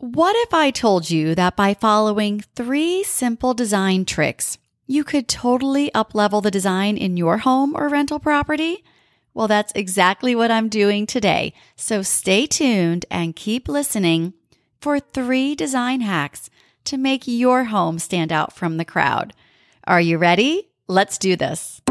What if I told you that by following 3 simple design tricks, you could totally uplevel the design in your home or rental property? Well, that's exactly what I'm doing today. So stay tuned and keep listening for 3 design hacks to make your home stand out from the crowd. Are you ready? Let's do this.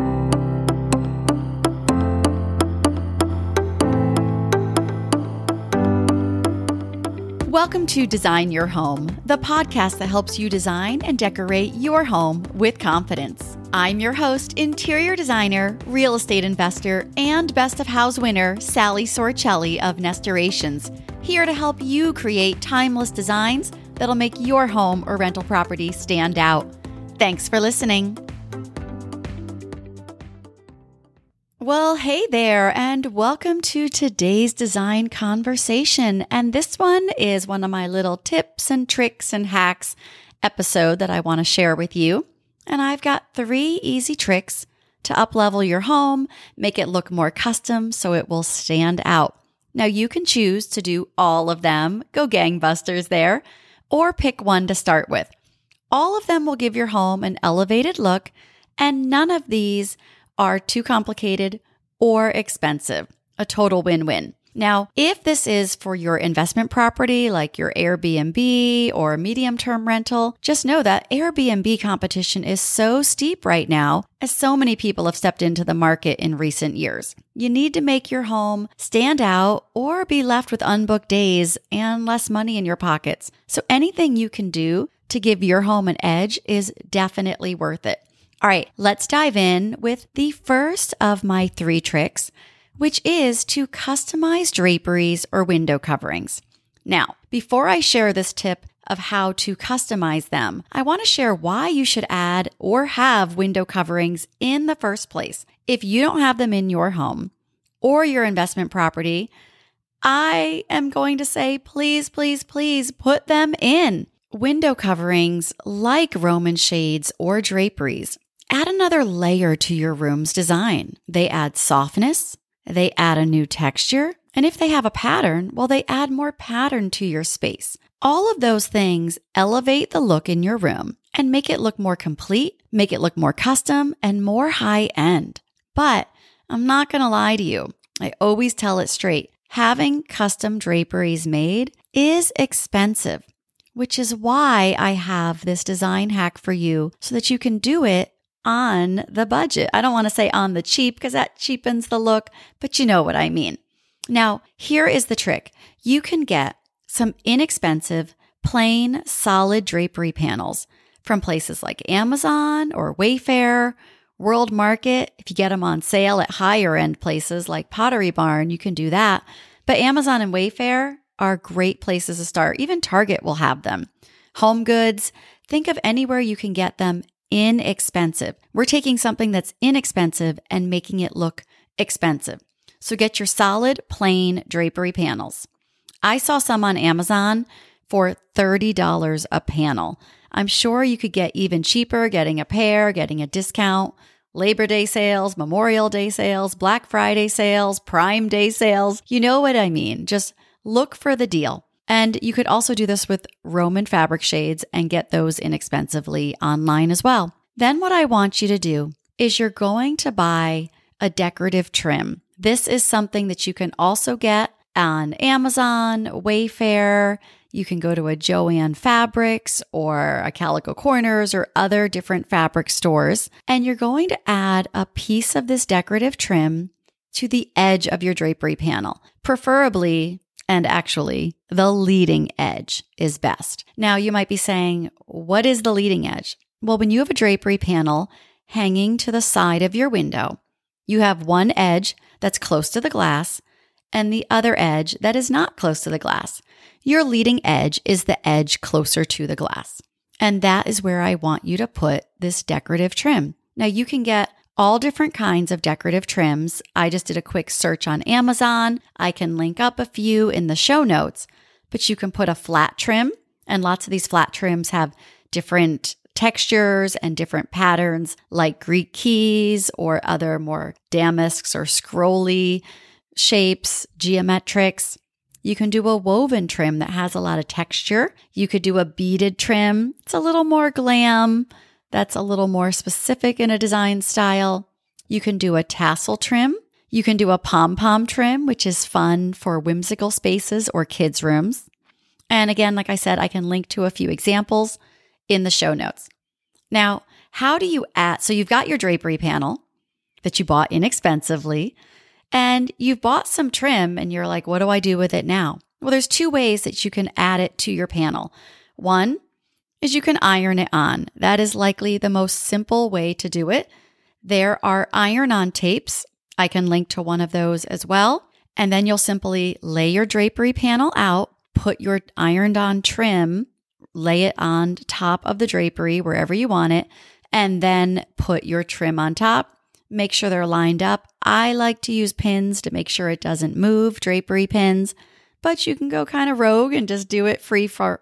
Welcome to Design Your Home, the podcast that helps you design and decorate your home with confidence. I'm your host, interior designer, real estate investor, and Best of House winner, Sally Sorcelli of Nestorations, here to help you create timeless designs that'll make your home or rental property stand out. Thanks for listening. Well, hey there, and welcome to today's design conversation. And this one is one of my little tips and tricks and hacks episode that I want to share with you. And I've got 3 easy tricks to uplevel your home, make it look more custom so it will stand out. Now you can choose to do all of them, go gangbusters there, or pick one to start with. All of them will give your home an elevated look, and none of these are too complicated or expensive. A total win-win. Now, if this is for your investment property, like your Airbnb or medium-term rental, just know that Airbnb competition is so steep right now, as so many people have stepped into the market in recent years. You need to make your home stand out or be left with unbooked days and less money in your pockets. So anything you can do to give your home an edge is definitely worth it. All right, let's dive in with the first of my 3 tricks, which is to customize draperies or window coverings. Now, before I share this tip of how to customize them, I want to share why you should add or have window coverings in the first place. If you don't have them in your home or your investment property, I am going to say, please, please, please put them in. Window coverings, like Roman shades or draperies, add another layer to your room's design. They add softness, they add a new texture, and if they have a pattern, well, they add more pattern to your space. All of those things elevate the look in your room and make it look more complete, make it look more custom, and more high-end. But I'm not going to lie to you. I always tell it straight. Having custom draperies made is expensive, which is why I have this design hack for you so that you can do it on the budget. I don't want to say on the cheap because that cheapens the look, but you know what I mean. Now, here is the trick. You can get some inexpensive, plain, solid drapery panels from places like Amazon or Wayfair, World Market. If you get them on sale at higher end places like Pottery Barn, you can do that. But Amazon and Wayfair are great places to start. Even Target will have them. Home Goods, think of anywhere you can get them inexpensive. We're taking something that's inexpensive and making it look expensive. So get your solid, plain drapery panels. I saw some on Amazon for $30 a panel. I'm sure you could get even cheaper, getting a pair, getting a discount, Labor Day sales, Memorial Day sales, Black Friday sales, Prime Day sales. You know what I mean. Just look for the deal. And you could also do this with Roman fabric shades and get those inexpensively online as well. Then what I want you to do is you're going to buy a decorative trim. This is something that you can also get on Amazon, Wayfair. You can go to a Joann Fabrics or a Calico Corners or other different fabric stores. And you're going to add a piece of this decorative trim to the edge of your drapery panel, preferably. And actually, the leading edge is best. Now, you might be saying, what is the leading edge? Well, when you have a drapery panel hanging to the side of your window, you have one edge that's close to the glass and the other edge that is not close to the glass. Your leading edge is the edge closer to the glass. And that is where I want you to put this decorative trim. Now, you can get all different kinds of decorative trims. I just did a quick search on Amazon. I can link up a few in the show notes, but you can put a flat trim, and lots of these flat trims have different textures and different patterns like Greek keys or other more damasks or scrolly shapes, geometrics. You can do a woven trim that has a lot of texture. You could do a beaded trim. It's a little more glam. That's a little more specific in a design style. You can do a tassel trim. You can do a pom-pom trim, which is fun for whimsical spaces or kids' rooms. And again, like I said, I can link to a few examples in the show notes. Now, how do you add? So you've got your drapery panel that you bought inexpensively, and you've bought some trim, and you're like, what do I do with it now? Well, there's two ways that you can add it to your panel. One is you can iron it on. That is likely the most simple way to do it. There are iron-on tapes. I can link to one of those as well. And then you'll simply lay your drapery panel out, put your ironed-on trim, lay it on top of the drapery wherever you want it, and then put your trim on top. Make sure they're lined up. I like to use pins to make sure it doesn't move, drapery pins, but you can go kind of rogue and just do it free for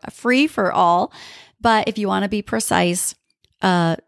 all. But if you want to be precise,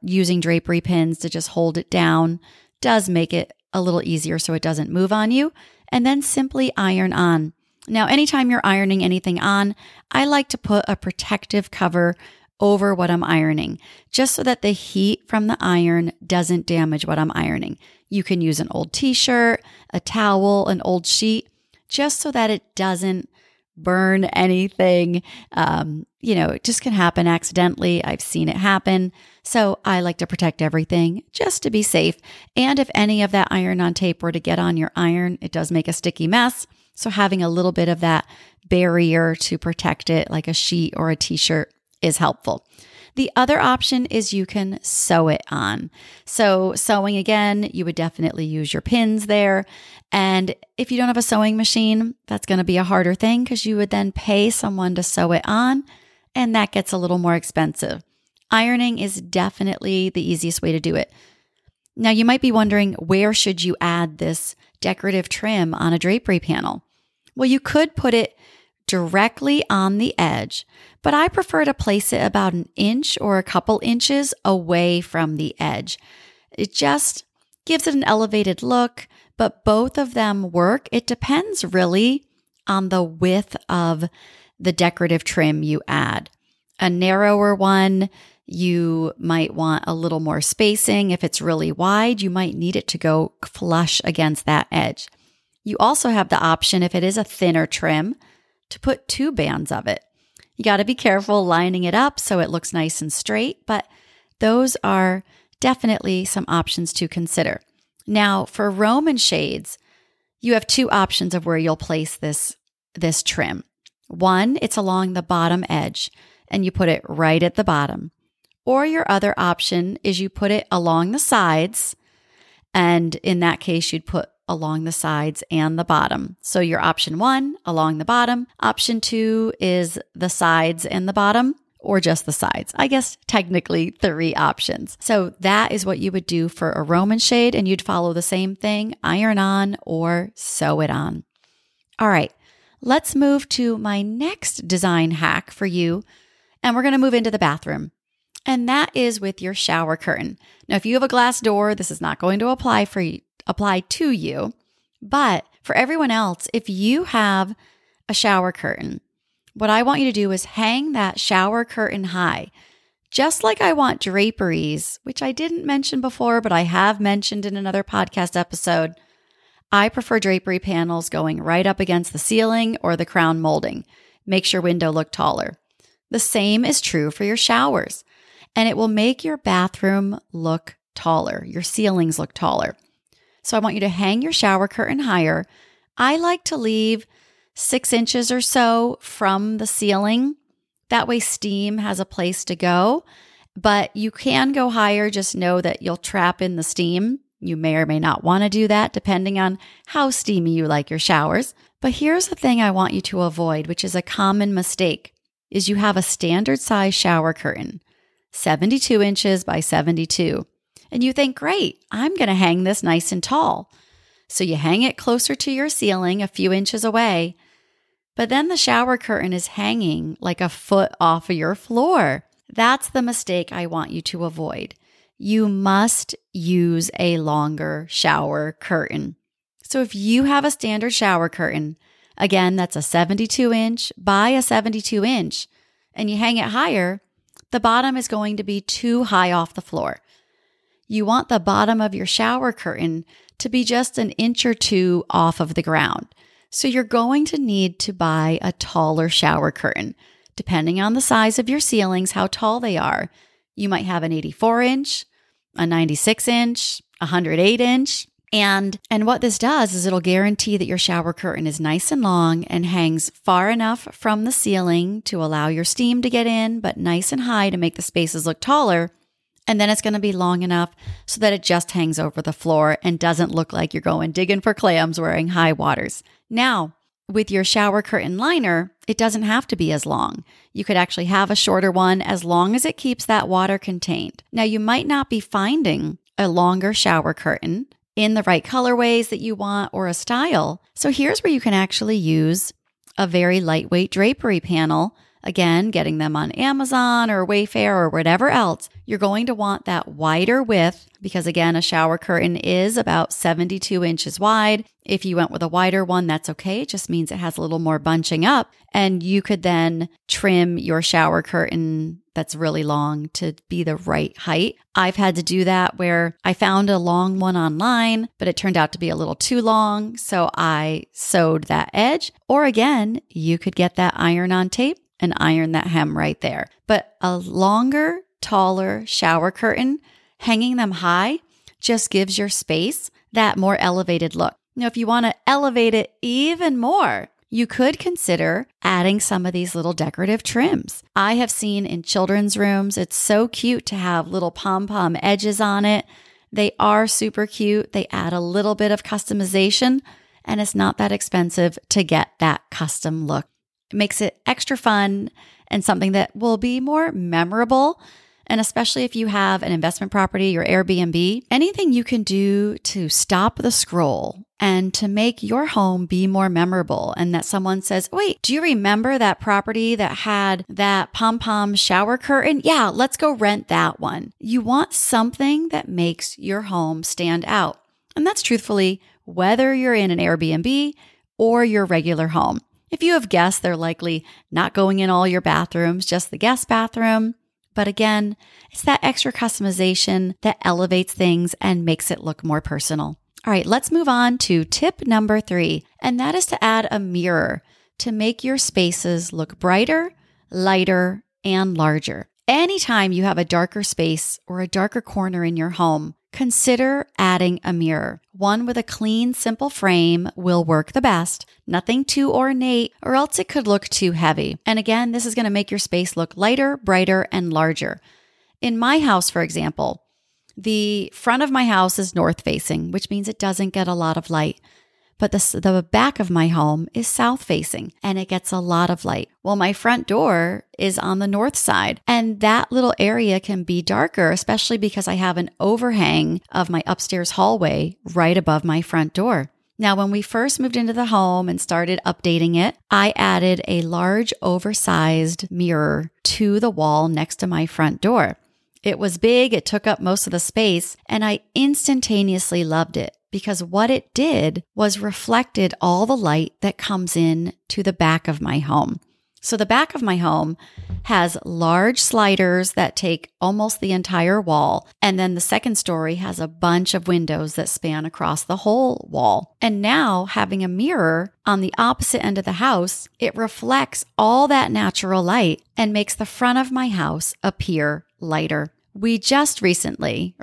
using drapery pins to just hold it down does make it a little easier so it doesn't move on you. And then simply iron on. Now, anytime you're ironing anything on, I like to put a protective cover over what I'm ironing, just so that the heat from the iron doesn't damage what I'm ironing. You can use an old t-shirt, a towel, an old sheet, just so that it doesn't burn anything. It just can happen accidentally. I've seen it happen. So I like to protect everything just to be safe. And if any of that iron-on tape were to get on your iron, it does make a sticky mess. So having a little bit of that barrier to protect it, like a sheet or a t-shirt, is helpful. The other option is you can sew it on. So sewing, again, you would definitely use your pins there. And if you don't have a sewing machine, that's going to be a harder thing because you would then pay someone to sew it on, and that gets a little more expensive. Ironing is definitely the easiest way to do it. Now, you might be wondering, where should you add this decorative trim on a drapery panel? Well, you could put it directly on the edge, but I prefer to place it about an inch or a couple inches away from the edge. It just gives it an elevated look, but both of them work. It depends really on the width of the decorative trim you add. A narrower one, you might want a little more spacing. If it's really wide, you might need it to go flush against that edge. You also have the option, if it is a thinner trim, to put two bands of it. You got to be careful lining it up so it looks nice and straight, but those are definitely some options to consider. Now, for Roman shades, you have two options of where you'll place this trim. One, it's along the bottom edge, and you put it right at the bottom. Or your other option is you put it along the sides, and in that case, you'd put along the sides and the bottom. So your option one, along the bottom. Option two is the sides and the bottom, or just the sides. I guess technically three options. So that is what you would do for a Roman shade, and you'd follow the same thing, iron on or sew it on. All right, let's move to my next design hack for you, and we're going to move into the bathroom. And that is with your shower curtain. Now, if you have a glass door, this is not going to apply to you. But for everyone else, if you have a shower curtain, what I want you to do is hang that shower curtain high. Just like I want draperies, which I didn't mention before, but I have mentioned in another podcast episode, I prefer drapery panels going right up against the ceiling or the crown molding. Makes your window look taller. The same is true for your showers, and it will make your bathroom look taller. Your ceilings look taller. So I want you to hang your shower curtain higher. I like to leave 6 inches or so from the ceiling. That way steam has a place to go, but you can go higher. Just know that you'll trap in the steam. You may or may not want to do that depending on how steamy you like your showers. But here's the thing I want you to avoid, which is a common mistake, is you have a standard size shower curtain, 72 inches by 72. And you think, great, I'm going to hang this nice and tall. So you hang it closer to your ceiling, a few inches away, but then the shower curtain is hanging like a foot off of your floor. That's the mistake I want you to avoid. You must use a longer shower curtain. So if you have a standard shower curtain, Again, that's a 72 inch by a 72 inch, and you hang it higher, the bottom is going to be too high off the floor. You want the bottom of your shower curtain to be just an inch or two off of the ground. So you're going to need to buy a taller shower curtain. Depending on the size of your ceilings, how tall they are, you might have an 84 inch, a 96 inch, a 108 inch. And what this does is it'll guarantee that your shower curtain is nice and long and hangs far enough from the ceiling to allow your steam to get in, but nice and high to make the spaces look taller. And then it's going to be long enough so that it just hangs over the floor and doesn't look like you're going digging for clams wearing high waters. Now, with your shower curtain liner, it doesn't have to be as long. You could actually have a shorter one as long as it keeps that water contained. Now, you might not be finding a longer shower curtain in the right colorways that you want or a style. So here's where you can actually use a very lightweight drapery panel. Again, getting them on Amazon or Wayfair or whatever else, you're going to want that wider width because, again, a shower curtain is about 72 inches wide. If you went with a wider one, that's okay. It just means it has a little more bunching up, and you could then trim your shower curtain that's really long to be the right height. I've had to do that where I found a long one online, but it turned out to be a little too long, so I sewed that edge. Or again, you could get that iron-on tape and iron that hem right there. But a longer, taller shower curtain, hanging them high, just gives your space that more elevated look. Now, if you want to elevate it even more, you could consider adding some of these little decorative trims. I have seen in children's rooms, it's so cute to have little pom-pom edges on it. They are super cute. They add a little bit of customization, and it's not that expensive to get that custom look. It makes it extra fun and something that will be more memorable. And especially if you have an investment property, your Airbnb, anything you can do to stop the scroll and to make your home be more memorable. And that someone says, wait, do you remember that property that had that pom-pom shower curtain? Yeah, let's go rent that one. You want something that makes your home stand out. And that's truthfully whether you're in an Airbnb or your regular home. If you have guests, they're likely not going in all your bathrooms, just the guest bathroom. But again, it's that extra customization that elevates things and makes it look more personal. All right, let's move on to tip number 3, and that is to add a mirror to make your spaces look brighter, lighter, and larger. Anytime you have a darker space or a darker corner in your home, consider adding a mirror. One with a clean, simple frame will work the best. Nothing too ornate, or else it could look too heavy. And again, this is going to make your space look lighter, brighter, and larger. In my house, for example, the front of my house is north-facing, which means it doesn't get a lot of light. But the back of my home is south-facing, and it gets a lot of light. Well, my front door is on the north side, and that little area can be darker, especially because I have an overhang of my upstairs hallway right above my front door. Now, when we first moved into the home and started updating it, I added a large, oversized mirror to the wall next to my front door. It was big, it took up most of the space, and I instantaneously loved it. Because what it did was reflected all the light that comes in to the back of my home. So the back of my home has large sliders that take almost the entire wall. And then the second story has a bunch of windows that span across the whole wall. And now having a mirror on the opposite end of the house, it reflects all that natural light and makes the front of my house appear lighter. I just recently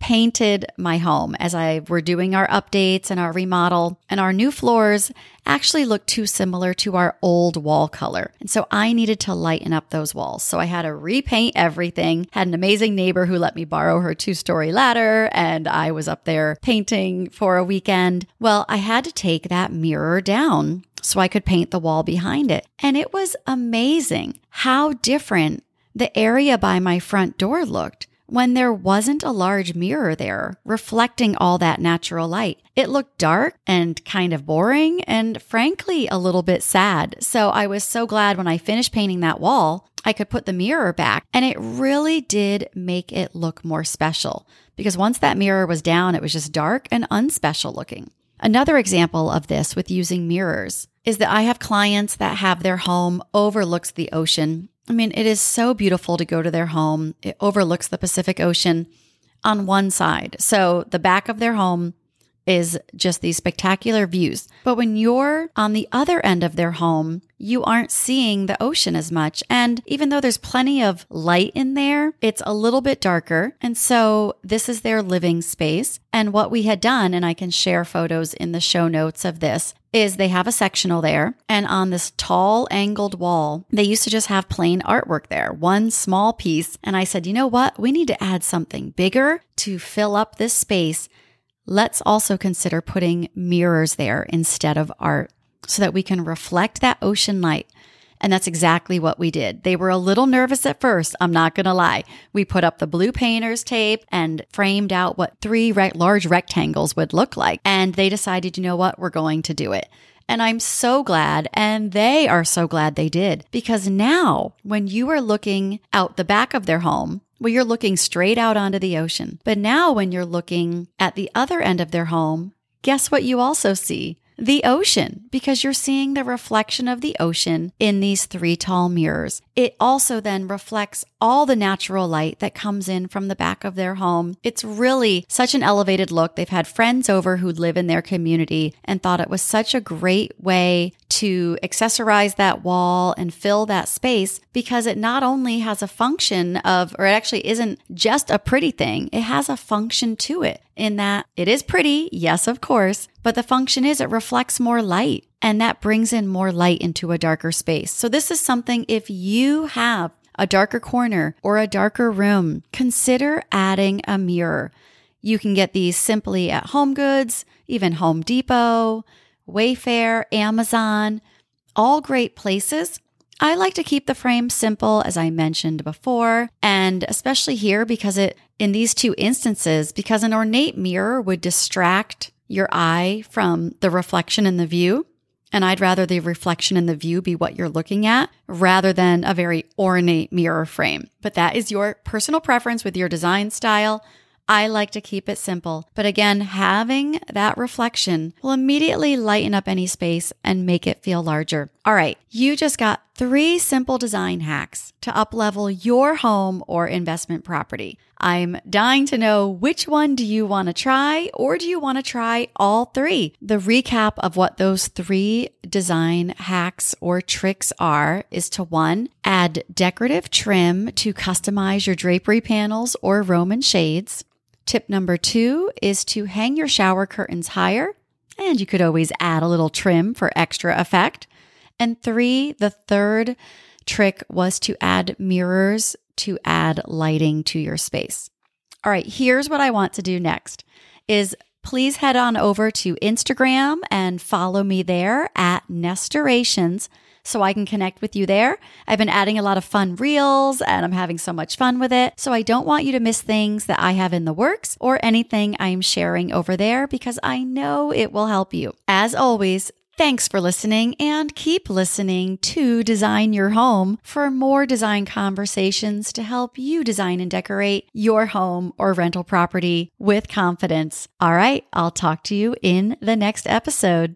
painted my home as I were doing our updates and our remodel, and our new floors actually looked too similar to our old wall color. And so I needed to lighten up those walls. So I had to repaint everything, had an amazing neighbor who let me borrow her 2-story ladder, and I was up there painting for a weekend. Well, I had to take that mirror down so I could paint the wall behind it. And it was amazing how different the area by my front door looked when there wasn't a large mirror there reflecting all that natural light. It looked dark and kind of boring and frankly a little bit sad. So I was so glad when I finished painting that wall, I could put the mirror back, and it really did make it look more special because once that mirror was down, it was just dark and unspecial looking. Another example of this with using mirrors is that I have clients that have their home overlooks the ocean. I mean, it is so beautiful to go to their home. It overlooks the Pacific Ocean on one side. So the back of their home is just these spectacular views. But when you're on the other end of their home, you aren't seeing the ocean as much. And even though there's plenty of light in there, it's a little bit darker. And so this is their living space. And what we had done, and I can share photos in the show notes of this, is they have a sectional there. And on this tall angled wall, they used to just have plain artwork there, one small piece. And I said, you know what? We need to add something bigger to fill up this space. Let's also consider putting mirrors there instead of art so that we can reflect that ocean light. And that's exactly what we did. They were a little nervous at first, I'm not going to lie. We put up the blue painter's tape and framed out what three large rectangles would look like. And they decided, you know what, we're going to do it. And I'm so glad, and they are so glad they did. Because now when you are looking out the back of their home, well, you're looking straight out onto the ocean. But now when you're looking at the other end of their home, guess what you also see? The ocean, because you're seeing the reflection of the ocean in these three tall mirrors. It also then reflects all the natural light that comes in from the back of their home. It's really such an elevated look. They've had friends over who live in their community and thought it was such a great way to accessorize that wall and fill that space, because it not only has a function of, or it actually isn't just a pretty thing, it has a function to it. In that it is pretty, yes, of course, but the function is it reflects more light, and that brings in more light into a darker space. So this is something, if you have a darker corner or a darker room, consider adding a mirror. You can get these simply at HomeGoods, even Home Depot, Wayfair, Amazon, all great places. I like to keep the frame simple, as I mentioned before, and especially here because in these two instances, because an ornate mirror would distract your eye from the reflection in the view, and I'd rather the reflection in the view be what you're looking at rather than a very ornate mirror frame. But that is your personal preference with your design style. I like to keep it simple. But again, having that reflection will immediately lighten up any space and make it feel larger. All right, you just got 3 simple design hacks to uplevel your home or investment property. I'm dying to know, which one do you want to try, or do you want to try all 3? The recap of what those 3 design hacks or tricks are is to 1, add decorative trim to customize your drapery panels or Roman shades. Tip number 2 is to hang your shower curtains higher, and you could always add a little trim for extra effect. And 3, the third trick was to add mirrors to add lighting to your space. All right, here's what I want to do next is please head on over to Instagram and follow me there at Nestorations, so I can connect with you there. I've been adding a lot of fun reels and I'm having so much fun with it. So I don't want you to miss things that I have in the works or anything I'm sharing over there, because I know it will help you. As always, thanks for listening, and keep listening to Design Your Home for more design conversations to help you design and decorate your home or rental property with confidence. All right, I'll talk to you in the next episode.